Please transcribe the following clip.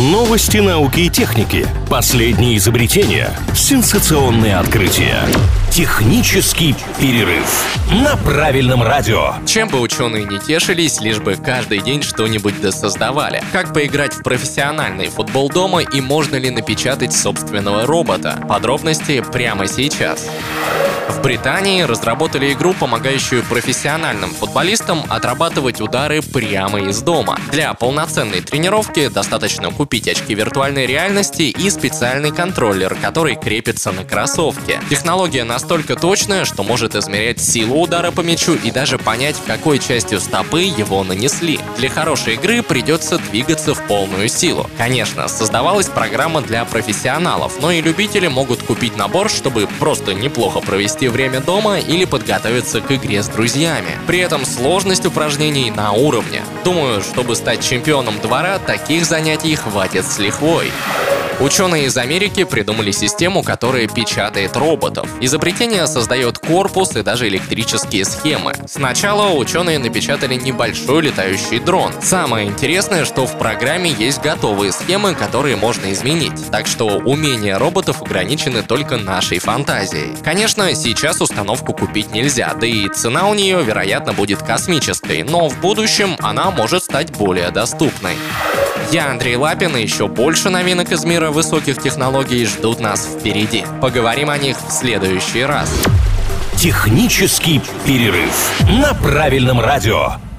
Новости науки и техники, последние изобретения, сенсационные открытия, технический перерыв на правильном радио. Чем бы ученые не тешились, лишь бы каждый день что-нибудь досоздавали. Как поиграть в профессиональный футбол дома и можно ли напечатать собственного робота? Подробности прямо сейчас. В Британии разработали игру, помогающую профессиональным футболистам отрабатывать удары прямо из дома. Для полноценной тренировки достаточно купить очки виртуальной реальности и специальный контроллер, который крепится на кроссовке. Технология настолько точная, что может измерять силу удара по мячу и даже понять, какой частью стопы его нанесли. Для хорошей игры придется двигаться в полную силу. Конечно, создавалась программа для профессионалов, но и любители могут купить набор, чтобы просто неплохо провести время дома или подготовиться к игре с друзьями. При этом сложность упражнений на уровне. Думаю, чтобы стать чемпионом двора, таких занятий хватит с лихвой. Ученые из Америки придумали систему, которая печатает роботов. Изобретение создает корпус и даже электрические схемы. Сначала ученые напечатали небольшой летающий дрон. Самое интересное, что в программе есть готовые схемы, которые можно изменить. Так что умения роботов ограничены только нашей фантазией. Конечно, сейчас установку купить нельзя, да и цена у нее, вероятно, будет космической, но в будущем она может стать более доступной. Я Андрей Лапин, и еще больше новинок из мира высоких технологий ждут нас впереди. Поговорим о них в следующий раз. Технический перерыв на правильном радио.